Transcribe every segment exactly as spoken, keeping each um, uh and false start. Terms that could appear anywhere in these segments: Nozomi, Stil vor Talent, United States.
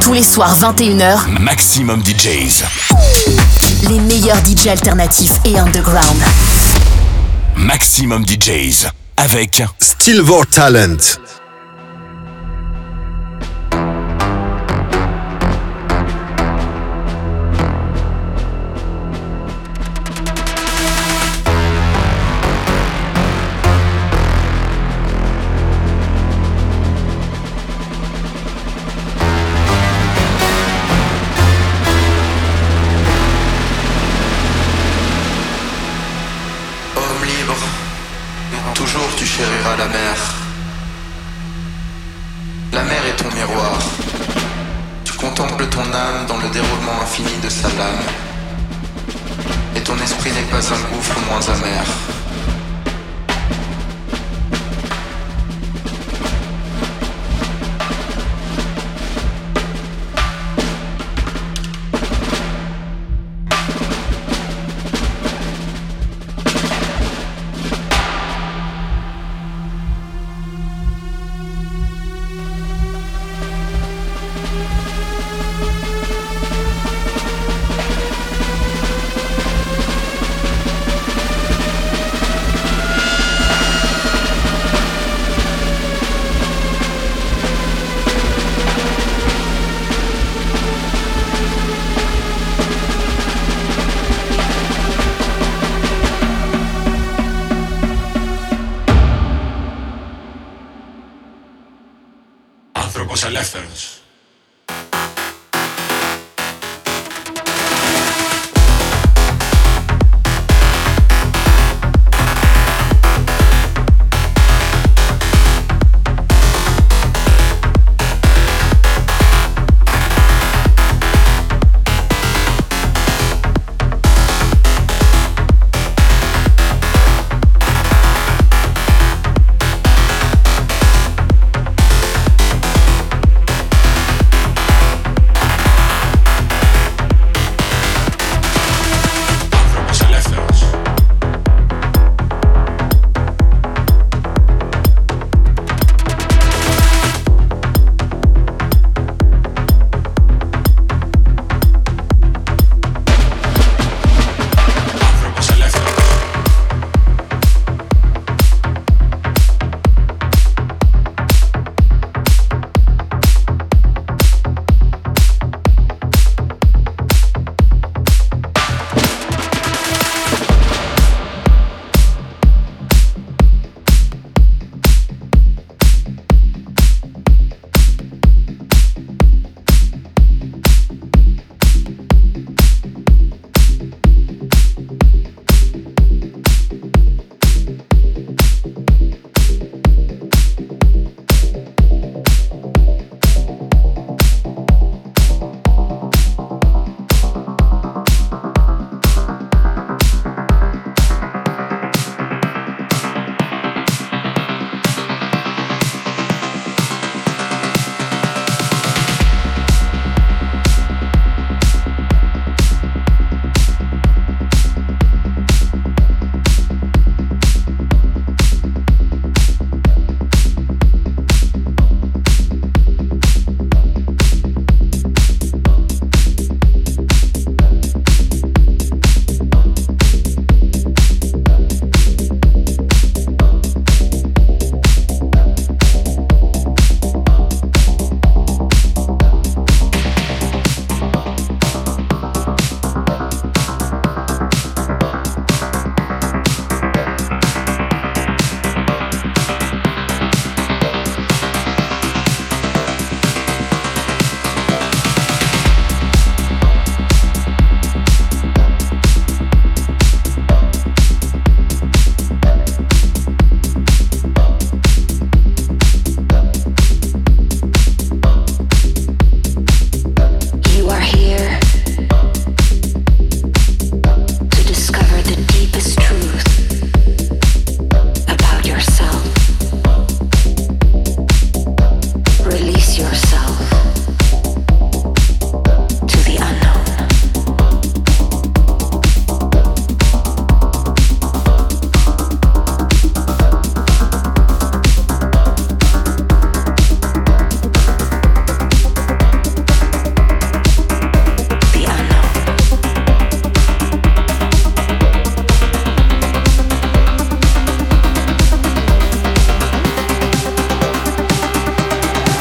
Tous les soirs vingt et une heures, Maximum D Js. Les meilleurs D Js alternatifs et underground. Maximum D Js avec Stil vor Talent.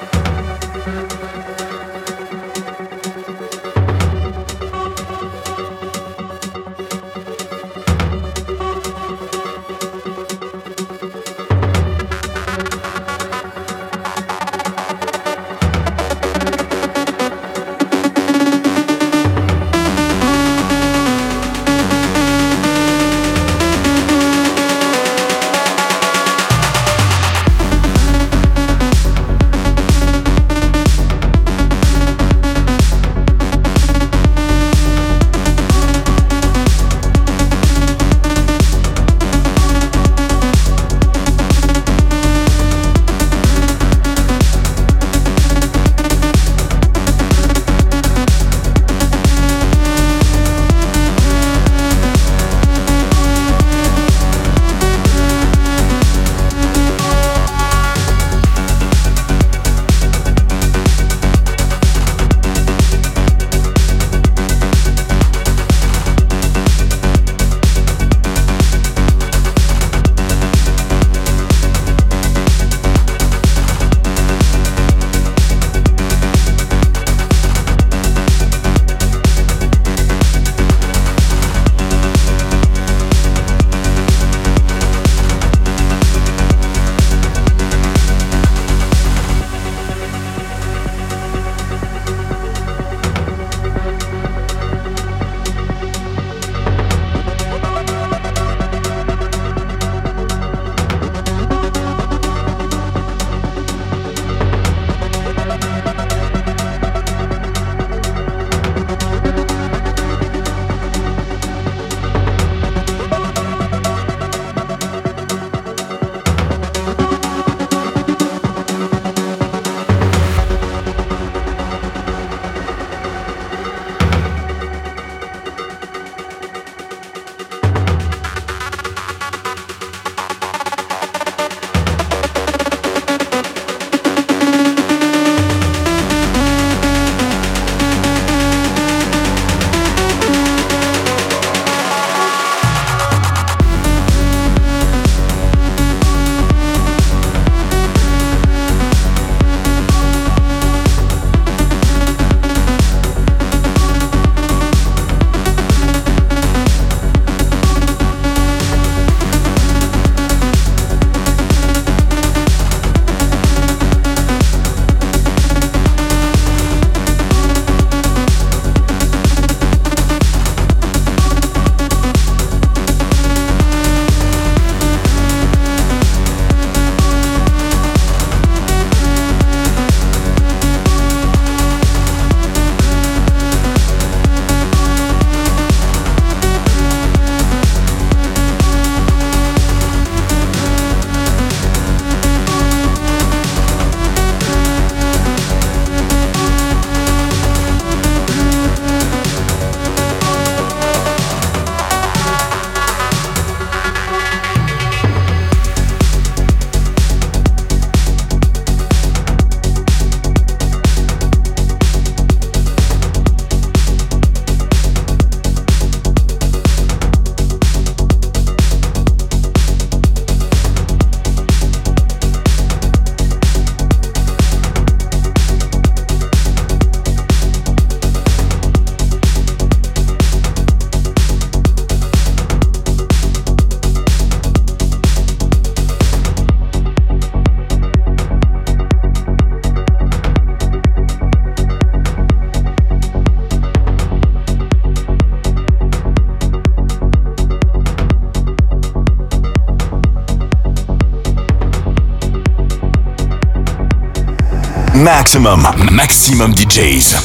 Maximum, maximum D Js.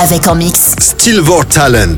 Avec en mix Stil vor Talent.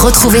Retrouvez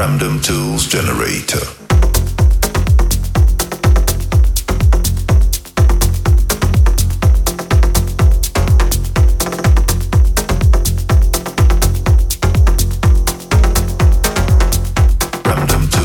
Random Tools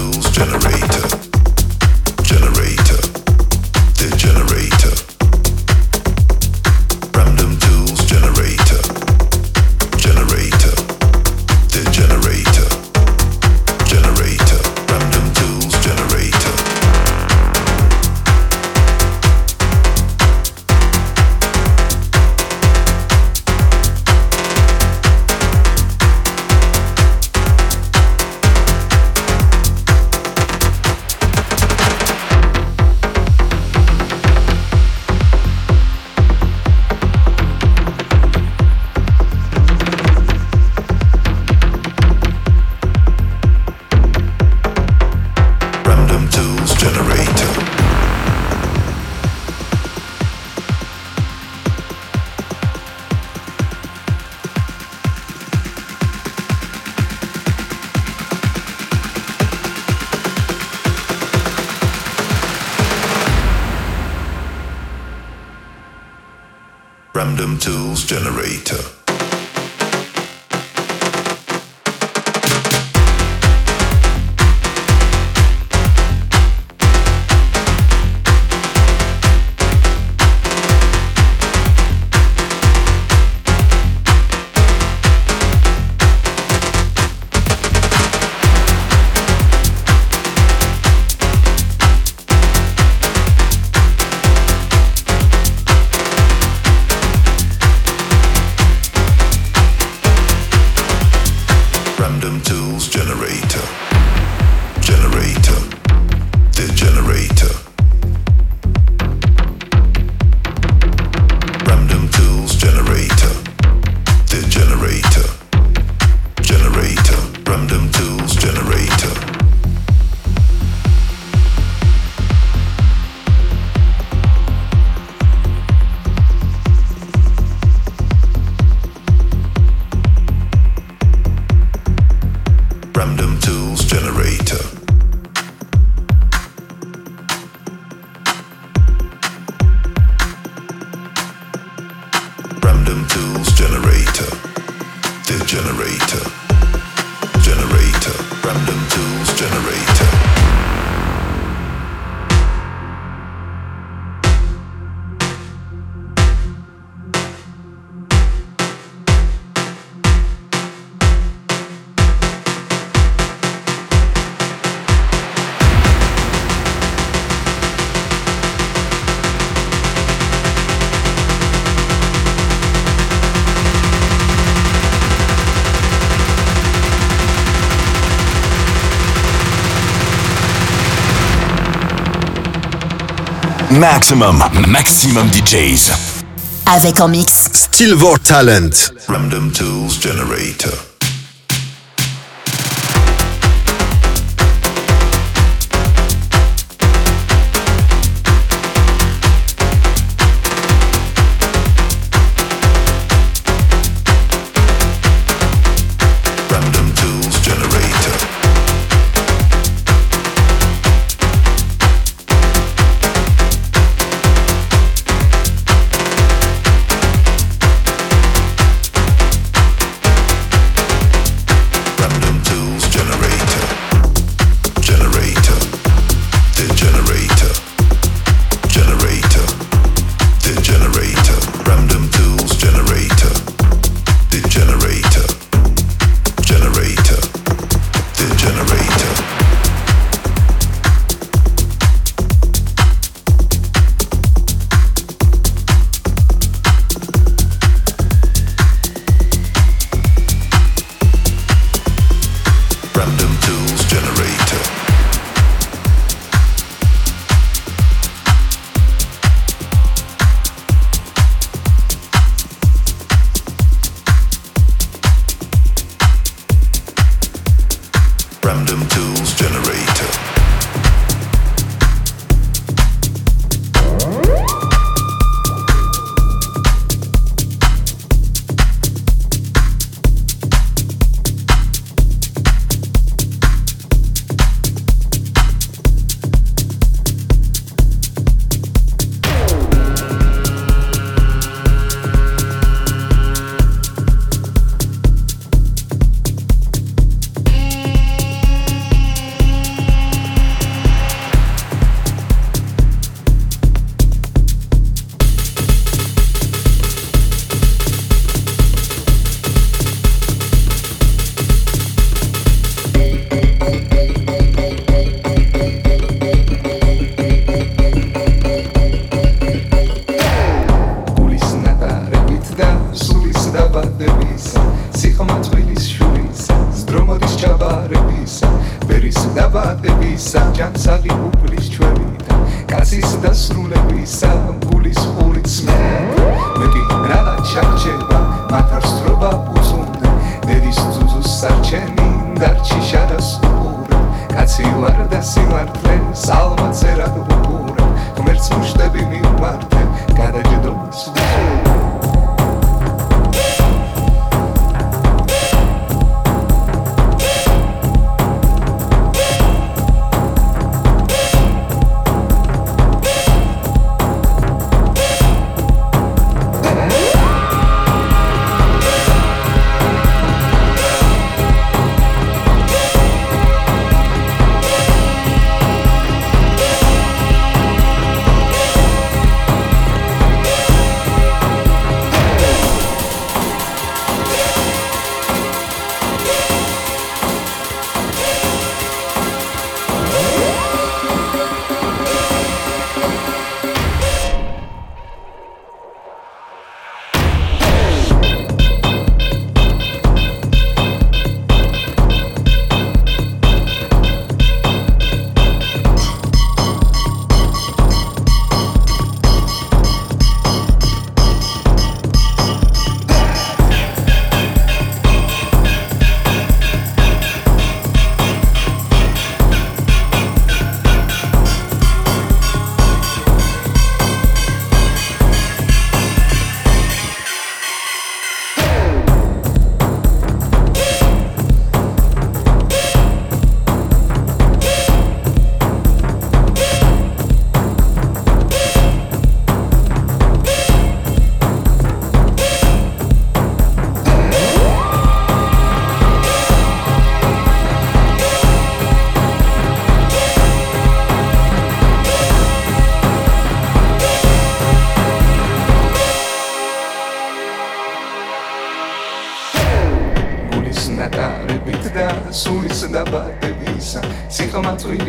Generator. Random Tools Generator. Generator. The generator. Random Tools Generator. Generator. The generator. Generator, Random Tools Generator. Random Tools Generator. Random Tools Generator. Generator. The generator. Random Tools Generator. The generator. Generator. Random Tools Generator. Random Tools Generator. Random Tools Generator. The generator. Generator. Random Tools Generator. Maximum, Maximum D Js. Avec en mix Stil vor Talent. Random Tools Generator. Random Tools Generator. da strune pisal gulis ulic me Meti grada čarčeva, matar stroba uzunde Nedis tuzu sarčenin, darči šadas upura Kad si larda si martle, salma cerad upura Komerc muš tebi mi umarte, kada će doma suđe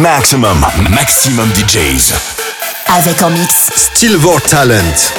Maximum, maximum D Js. Avec en mix Stil vor Talent.